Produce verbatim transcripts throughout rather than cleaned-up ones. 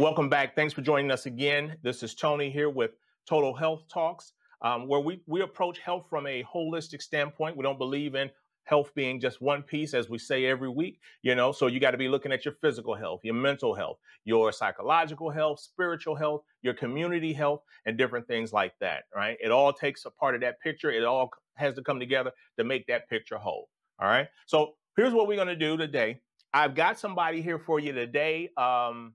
welcome back. Thanks for joining us again. This is Tony here with Total Health Talks, um, where we, we approach health from a holistic standpoint. We don't believe in health being just one piece, as we say every week, you know, so you got to be looking at your physical health, your mental health, your psychological health, spiritual health, your community health, and different things like that, right? It all takes a part of that picture. It all has to come together to make that picture whole, all right? So here's what we're going to do today. I've got somebody here for you today um,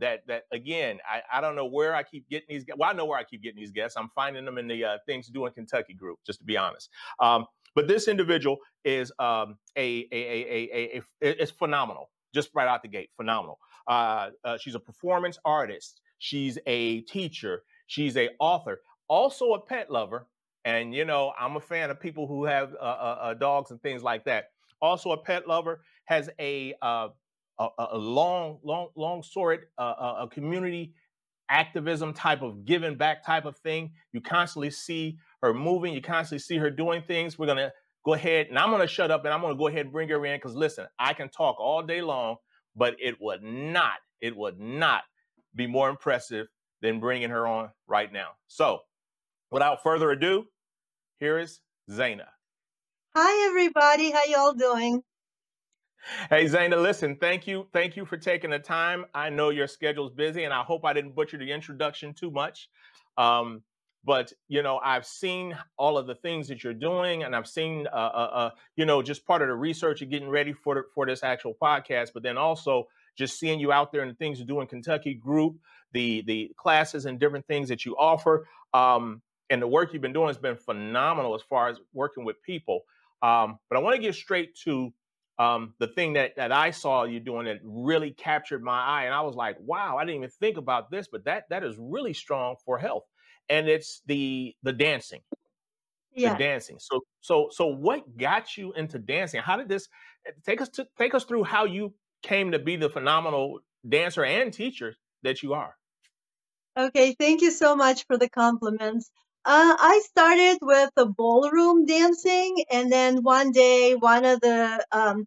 that, that again, I, I don't know where I keep getting these. Well, I know where I keep getting these guests. I'm finding them in the uh, Things Doing Kentucky group, just to be honest. Um, but this individual is um, a, a, a, a, a, a, it's phenomenal, just right out the gate, phenomenal. Uh, uh, she's a performance artist. She's a teacher. She's an author, also a pet lover. And, you know, I'm a fan of people who have uh, uh, dogs and things like that. Also a pet lover, has a uh, a, a long, long, long storied uh, a community activism type of giving back type of thing. You constantly see her moving. You constantly see her doing things. We're going to go ahead, and I'm going to shut up, and I'm going to go ahead and bring her in because, listen, I can talk all day long, but it would not, it would not be more impressive than bringing her on right now. So without further ado, here is Zaina. Hi, everybody. How y'all doing? Hey, Zaina, listen, thank you. Thank you for taking the time. I know your schedule's busy, and I hope I didn't butcher the introduction too much. Um, but, you know, I've seen all of the things that you're doing, and I've seen, uh, uh, uh, you know, just part of the research and getting ready for, the, for this actual podcast, but then also just seeing you out there and the Things You Do in Kentucky group, the, the classes and different things that you offer. Um, and the work you've been doing has been phenomenal as far as working with people. Um, but I want to get straight to um, the thing that, that I saw you doing that really captured my eye. And I was like, wow, I didn't even think about this, but that that is really strong for health. And it's the the dancing, yeah. the dancing. So so so what got you into dancing? How did this take us to take us through how you came to be the phenomenal dancer and teacher that you are? Okay, thank you so much for the compliments. Uh, I started with the ballroom dancing, and then one day, one of the um,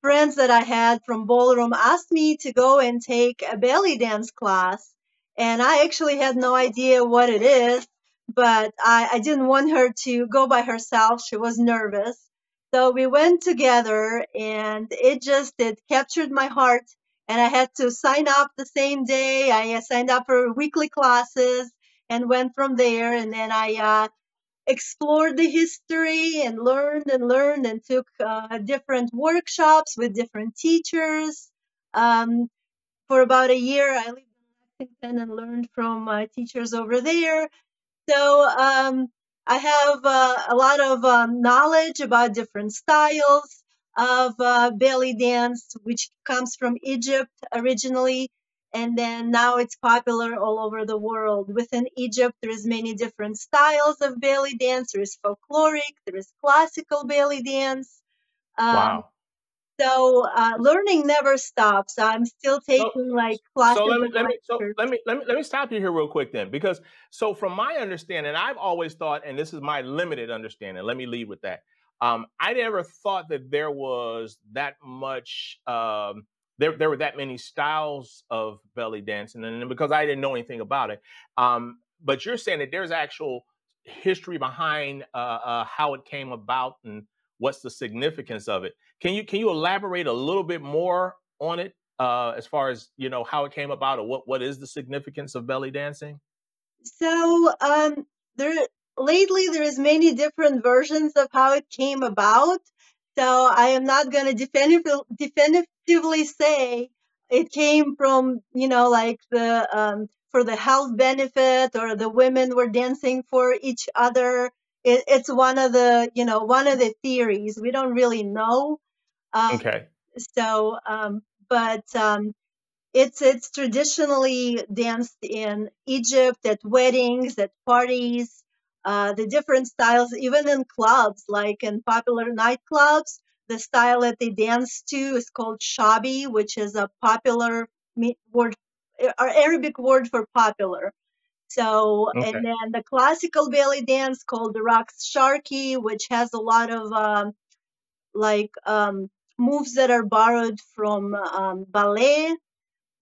friends that I had from ballroom asked me to go and take a belly dance class, and I actually had no idea what it is, but I, I didn't want her to go by herself. She was nervous, so we went together, and it just, it captured my heart, and I had to sign up the same day. I signed up for weekly classes, and went from there, and then I uh, explored the history and learned and learned and took uh, different workshops with different teachers. Um, for about a year, I lived in Lexington and learned from uh, teachers over there. So um, I have uh, a lot of uh, knowledge about different styles of uh, belly dance, which comes from Egypt originally. And then now it's popular all over the world. Within Egypt, there is many different styles of belly dance. There is folkloric, there is classical belly dance. Um, wow. So uh, learning never stops. I'm still taking so, like classical. So let me let me, so let me let me let me stop you here real quick then, because so from my understanding, I've always thought, and this is my limited understanding. Let me lead with that. Um, I never thought that there was that much. Um, There, there were that many styles of belly dancing, and because I didn't know anything about it, um, but you're saying that there's actual history behind uh, uh, how it came about and what's the significance of it. Can you can you elaborate a little bit more on it uh, as far as you know how it came about, or what, what is the significance of belly dancing? So um, there lately there is many different versions of how it came about. So I am not going to definitively say it came from, you know, like the um, for the health benefit or the women were dancing for each other. It, it's one of the, you know, one of the theories. We don't really know. Um, okay. So, um, but um, it's it's traditionally danced in Egypt at weddings, at parties. Uh, the different styles, even in clubs, like in popular nightclubs, the style that they dance to is called shabi, which is a popular word, or Arabic word for popular. So, okay. And then the classical belly dance called the raqs sharqi, which has a lot of um, like um, moves that are borrowed from um, ballet.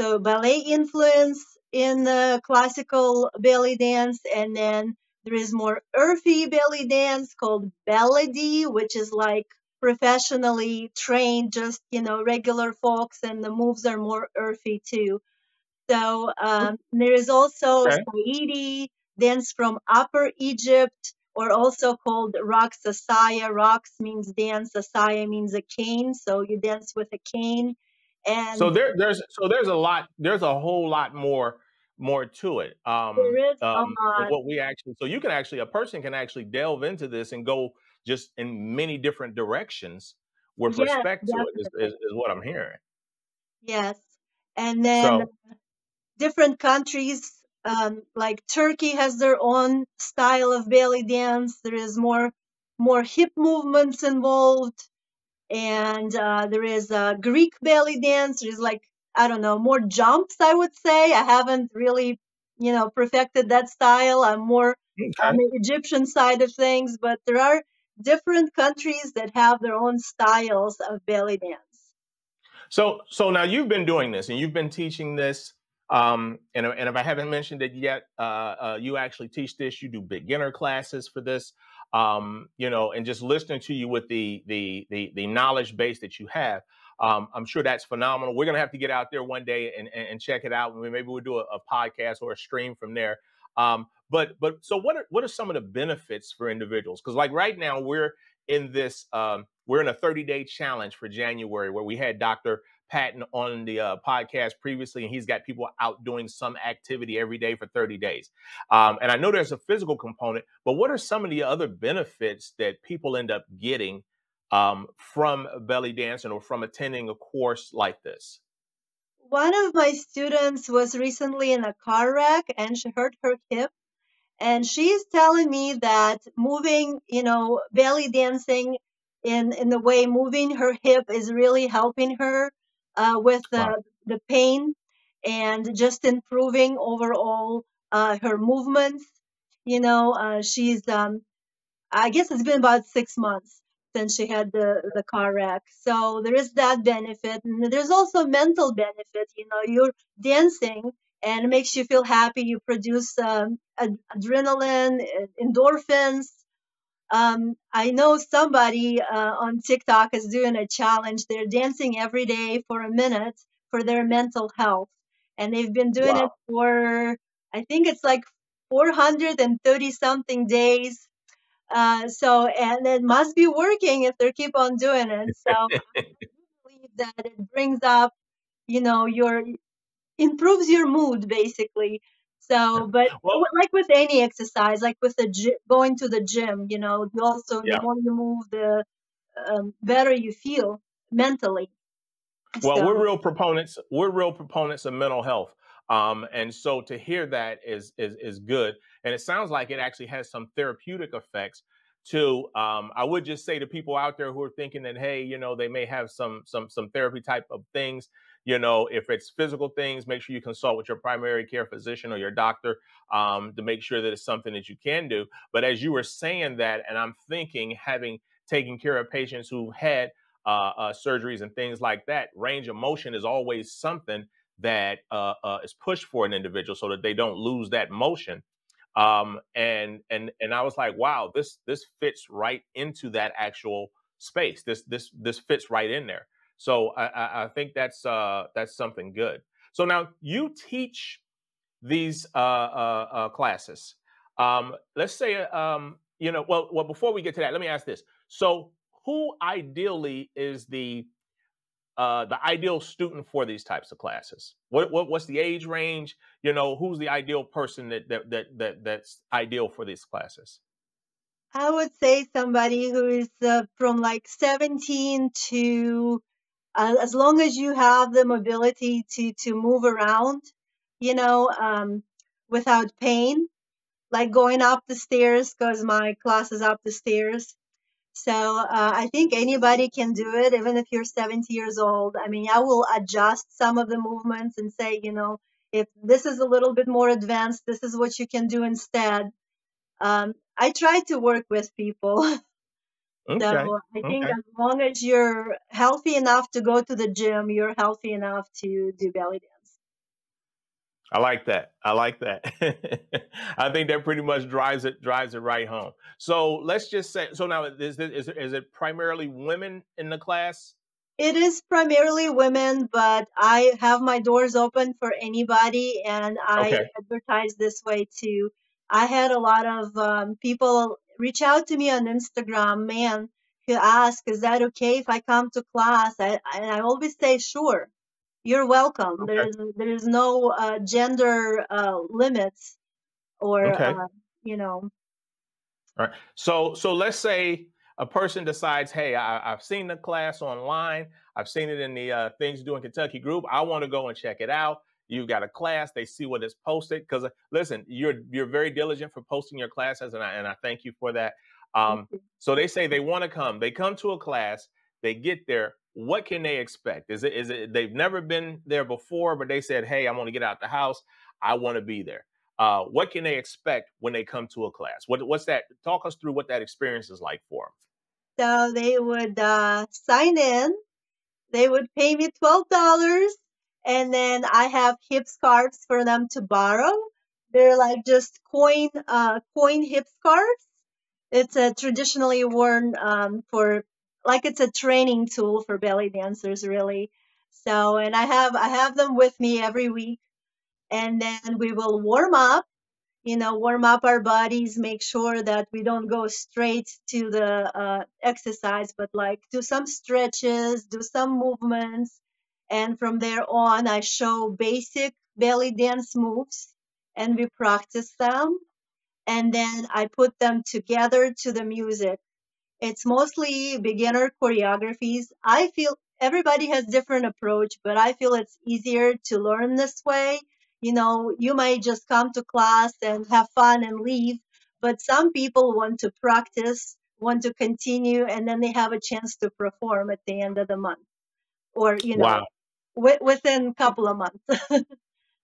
So ballet influence in the classical belly dance, and then there is more earthy belly dance called ballady, which is like professionally trained, just, you know, regular folks, and the moves are more earthy too. So um, there is also okay. Saidi, dance from Upper Egypt, or also called Rocks Asaya. Rocks means dance, Asaya means a cane, so you dance with a cane. And so there, there's so there's a lot, there's a whole lot more more to it. Um, there is um, a lot. What we actually, so you can actually, a person can actually delve into this and go just in many different directions with yes, respect to definitely. it is, is, is what I'm hearing. Yes. And then so, different countries, um, like Turkey has their own style of belly dance. There is more more hip movements involved. And uh, there is a Greek belly dance. There's like, I don't know, more jumps, I would say. I haven't really, you know, perfected that style. I'm more okay. on the Egyptian side of things. But there are different countries that have their own styles of belly dance. So so now you've been doing this and you've been teaching this. Um, and, and if I haven't mentioned it yet, uh, uh, you actually teach this. You do beginner classes for this. Um, you know, and just listening to you with the the the, the knowledge base that you have, um, I'm sure that's phenomenal. We're gonna have to get out there one day and and, and check it out. Maybe we'll do a, a podcast or a stream from there. Um, but but so what are what are some of the benefits for individuals? Because like right now we're in this um, we're in a thirty day challenge for January where we had Doctor Patton on the uh, podcast previously, and he's got people out doing some activity every day for thirty days. Um, and I know there's a physical component, but what are some of the other benefits that people end up getting um, from belly dancing or from attending a course like this? One of my students was recently in a car wreck and she hurt her hip. And she's telling me that moving, you know, belly dancing in, in the way moving her hip is really helping her. Uh, with the, wow. the pain and just improving overall uh, her movements. You know, uh, she's, um, I guess it's been about six months since she had the, the car wreck. So there is that benefit. And there's also mental benefit. You know, you're dancing and it makes you feel happy. You produce um, ad- adrenaline, endorphins. Um, I know somebody uh, on TikTok is doing a challenge. They're dancing every day for a minute for their mental health. And they've been doing wow. it for, I think it's like four hundred thirty something days. Uh, so, and it must be working if they keep on doing it. So I believe that it brings up, you know, your, improves your mood basically. So, but well, like with any exercise, like with the gy- going to the gym, you know, you also yeah. the more you move, the um, better you feel mentally. Well, so. we're real proponents. We're real proponents of mental health, um, and so to hear that is is is good. And it sounds like it actually has some therapeutic effects too. Um, I would just say to people out there who are thinking that, hey, you know, they may have some some some therapy type of things. You know, if it's physical things, make sure you consult with your primary care physician or your doctor um, to make sure that it's something that you can do. But as you were saying that, and I'm thinking having taken care of patients who've had uh, uh, surgeries and things like that, range of motion is always something that uh, uh, is pushed for an individual so that they don't lose that motion. Um, and and and I was like, wow, this this fits right into that actual space. This this this fits right in there. So I, I think that's uh, that's something good. So now you teach these uh, uh, uh, classes. Um, let's say, um, you know, well, well, before we get to that, let me ask this. So who ideally is the uh, the ideal student for these types of classes? What, what what's the age range? You know, who's the ideal person that that that, that that's ideal for these classes? I would say somebody who is uh, from like seventeen to as long as you have the mobility to, to move around, you know, um, without pain, like going up the stairs, because my class is up the stairs. So uh, I think anybody can do it, even if you're seventy years old. I mean, I will adjust some of the movements and say, you know, if this is a little bit more advanced, this is what you can do instead. Um, I try to work with people. Okay. So I think okay. as long as you're healthy enough to go to the gym, you're healthy enough to do belly dance. I like that. I like that. I think that pretty much drives it drives it right home. So let's just say, so now is this, is, is it primarily women in the class? It is primarily women, but I have my doors open for anybody, and I okay. advertise this way too. I had a lot of um, people reach out to me on Instagram, man, who ask, is that okay if I come to class? I, and I always say, sure. You're welcome. Okay. There is there is no uh, gender uh, limits, or okay. uh, you know. All right. So so let's say a person decides, hey, I, I've seen the class online. I've seen it in the uh, Things Doing Kentucky group. I want to go and check it out. You've got a class. They see what is posted, because uh, listen, you're you're very diligent for posting your classes, and I and I thank you for that. Um, so they say they want to come. They come to a class. They get there. What can they expect? Is it is it they've never been there before, but they said, hey, I want to get out the house. I want to be there. Uh, what can they expect when they come to a class? What what's that? Talk us through what that experience is like for them. So they would uh, sign in. They would pay me twelve dollars, and then I have hip scarves for them to borrow. They're like just coin uh, coin hip scarves. It's a traditionally worn um, for. Like it's a training tool for belly dancers, really. So, and I have I have them with me every week, and then we will warm up, you know, warm up our bodies, make sure that we don't go straight to the uh, exercise, but like do some stretches, do some movements, and from there on, I show basic belly dance moves, and we practice them, and then I put them together to the music. It's mostly beginner choreographies. I feel everybody has different approach, but I feel it's easier to learn this way. You know, you might just come to class and have fun and leave, but some people want to practice, want to continue, and then they have a chance to perform at the end of the month, or, you know, wow. w- within a couple of months.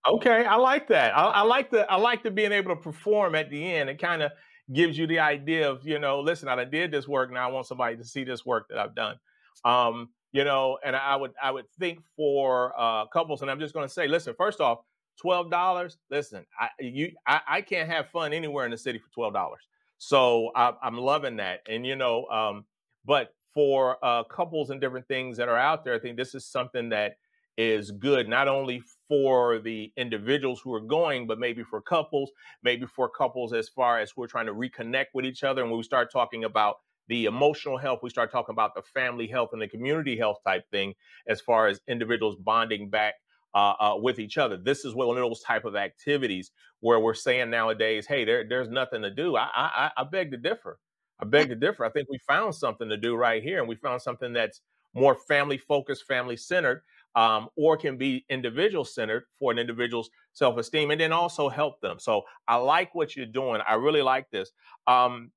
Okay, I like that. I, I like the I like the being able to perform at the end. It kind of gives you the idea of, you know, listen, I did this work. Now I want somebody to see this work that I've done. Um, you know, and I would, I would think for uh, couples, and I'm just going to say, listen, first off, twelve dollars. Listen, I, you, I, I can't have fun anywhere in the city for twelve dollars. So I, I'm loving that. And, you know, um, but for uh, couples and different things that are out there, I think this is something that is good, not only for the individuals who are going, but maybe for couples, maybe for couples as far as who are trying to reconnect with each other. And when we start talking about the emotional health, we start talking about the family health and the community health type thing, as far as individuals bonding back uh, uh, with each other. This is one of those type of activities where we're saying nowadays, hey, there, there's nothing to do. I, I, I beg to differ. I beg to differ. I think we found something to do right here. And we found something that's more family focused, family centered. Um, or can be individual-centered for an individual's self-esteem, and then also help them. So I like what you're doing. I really like this. Um,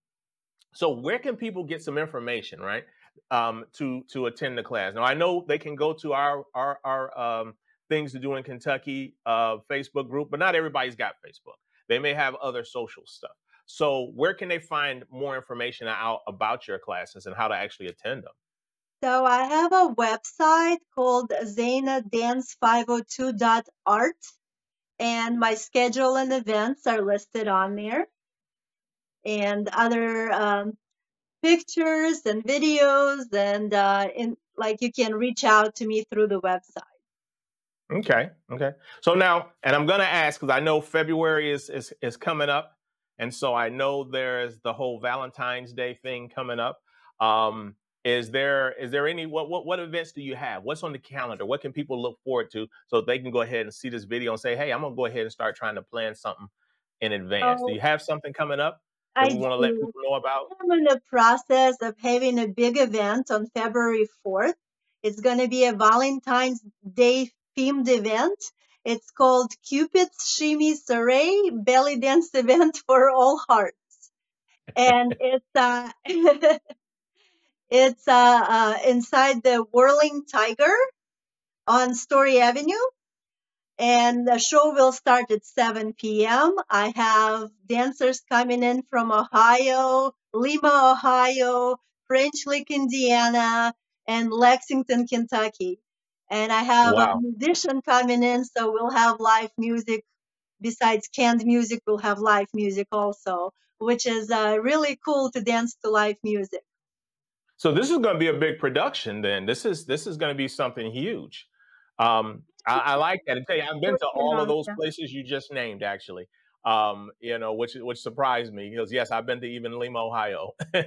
so where can people get some information, right, um, to to attend the class? Now, I know they can go to our our, our um, Things to Do in Kentucky uh, Facebook group, but not everybody's got Facebook. They may have other social stuff. So where can they find more information out about your classes and how to actually attend them? So I have a website called Zaina Dance five oh two dot art, and my schedule and events are listed on there, and other um, pictures and videos, and uh, in, like you can reach out to me through the website. Okay, okay. So now, and I'm going to ask, because I know February is, is is coming up, and so I know there's the whole Valentine's Day thing coming up. Um, Is there is there any what, what what events do you have? What's on the calendar? What can people look forward to so they can go ahead and see this video and say, hey, I'm gonna go ahead and start trying to plan something in advance. Oh, do you have something coming up that you want to let people know about? I'm in the process of having a big event on February fourth. It's gonna be a Valentine's Day themed event. It's called Cupid's Shimmy Sarai Belly Dance Event for All Hearts, and it's uh. It's uh, uh, inside the Whirling Tiger on Story Avenue, and the show will start at seven p.m. I have dancers coming in from Ohio, Lima, Ohio, French Lake, Indiana, and Lexington, Kentucky. And I have wow. a musician coming in, so we'll have live music besides canned music, we'll have live music also, which is uh, really cool to dance to live music. So this is going to be a big production then. This is this is going to be something huge. Um, I, I like that. I tell you, I've been to all of those places you just named, actually, um, you know, which which surprised me because, yes, I've been to even Lima, Ohio. Oh,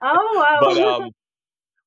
wow. But, um,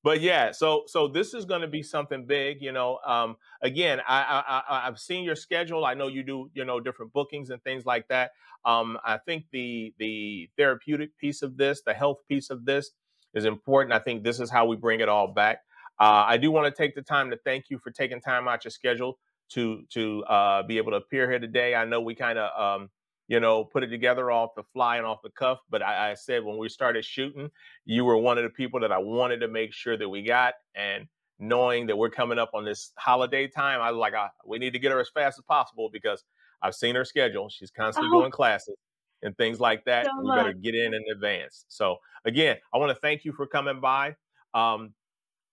but yeah, so so this is going to be something big, you know. Um, again, I, I, I've seen your schedule. I know you do, you know, different bookings and things like that. Um, I think the the therapeutic piece of this, the health piece of this is important. I think this is how we bring it all back. Uh, I do want to take the time to thank you for taking time out your schedule to to uh, be able to appear here today. I know we kind of, um, you know, put it together off the fly and off the cuff. But I, I said when we started shooting, you were one of the people that I wanted to make sure that we got. And knowing that we're coming up on this holiday time, I was like, I, we need to get her as fast as possible because I've seen her schedule. She's constantly oh. doing classes and things like that. So we much. better get in in advance. So, again, I want to thank you for coming by. Um,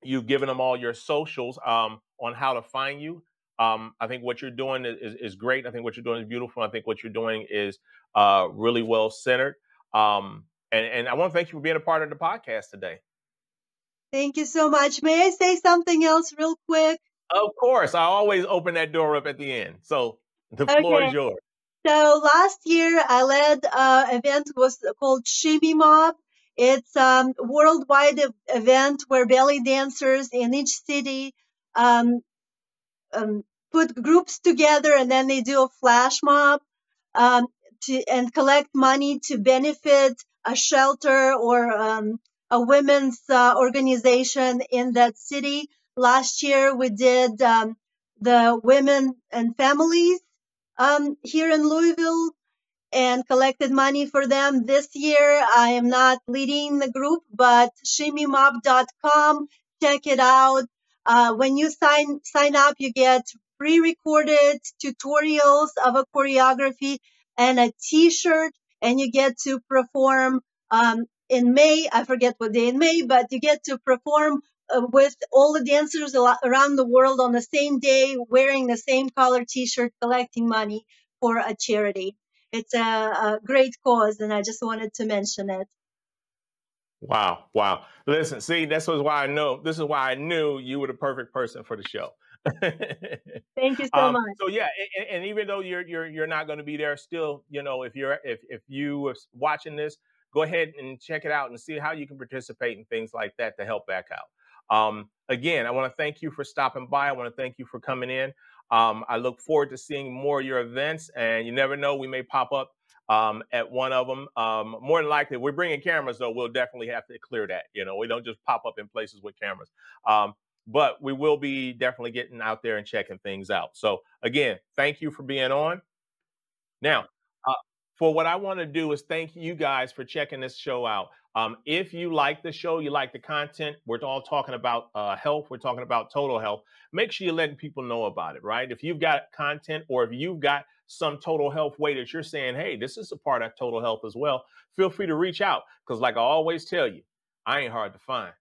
You've given them all your socials um, on how to find you. Um, I think what you're doing is, is, is great. I think what you're doing is beautiful. I think what you're doing is uh, really well centered. Um, and, and I want to thank you for being a part of the podcast today. Thank you so much. May I say something else real quick? Of course. I always open that door up at the end. So the floor okay. is yours. So last year I led an event was called Shimmy Mob. It's a um, worldwide event where belly dancers in each city um, um, put groups together and then they do a flash mob um, to, and collect money to benefit a shelter or um, a women's uh, organization in that city. Last year we did um, the women and families um, here in Louisville and collected money for them. This year, I am not leading the group, but shimmy mob dot com, check it out. Uh, when you sign sign up, you get pre-recorded tutorials of a choreography and a T-shirt, and you get to perform um, in May. I forget what day in May, but you get to perform uh, with all the dancers around the world on the same day, wearing the same color T-shirt, collecting money for a charity. It's a, a great cause, and I just wanted to mention it. Wow, wow. Listen, see, this was why I know this is why I knew you were the perfect person for the show. Thank you so um, much. So yeah, and, and even though you're you're you're not going to be there still, you know, if you're if if you are watching this, go ahead and check it out and see how you can participate and things like that to help back out. Um, again, I want to thank you for stopping by. I want to thank you for coming in. Um, I look forward to seeing more of your events, and you never know, we may pop up um, at one of them. Um, more than likely, we're bringing cameras, though. We'll definitely have to clear that. You know, we don't just pop up in places with cameras, um, but we will be definitely getting out there and checking things out. So, again, thank you for being on. Now, uh, for what I want to do is thank you guys for checking this show out. Um, if you like the show, you like the content, we're all talking about uh, health, we're talking about total health, make sure you're letting people know about it, right? If you've got content or if you've got some total health way that you're saying, hey, this is a part of total health as well, feel free to reach out. Because like I always tell you, I ain't hard to find.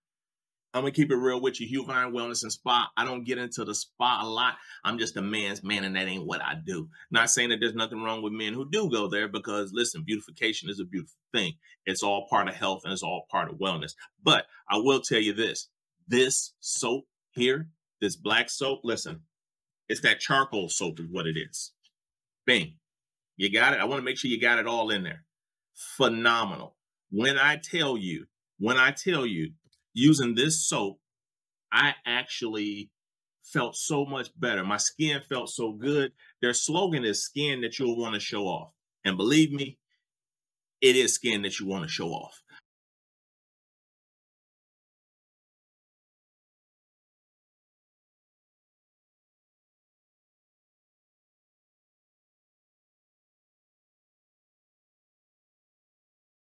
I'm going to keep it real with you. Hugh Vine Wellness and Spa. I don't get into the spa a lot. I'm just a man's man, and that ain't what I do. Not saying that there's nothing wrong with men who do go there because, listen, beautification is a beautiful thing. It's all part of health and it's all part of wellness. But I will tell you this, this soap here, this black soap, listen, it's that charcoal soap is what it is. Bing. You got it? I want to make sure you got it all in there. Phenomenal. When I tell you, when I tell you, using this soap, I actually felt so much better. My skin felt so good. Their slogan is skin that you'll want to show off. And believe me, it is skin that you want to show off.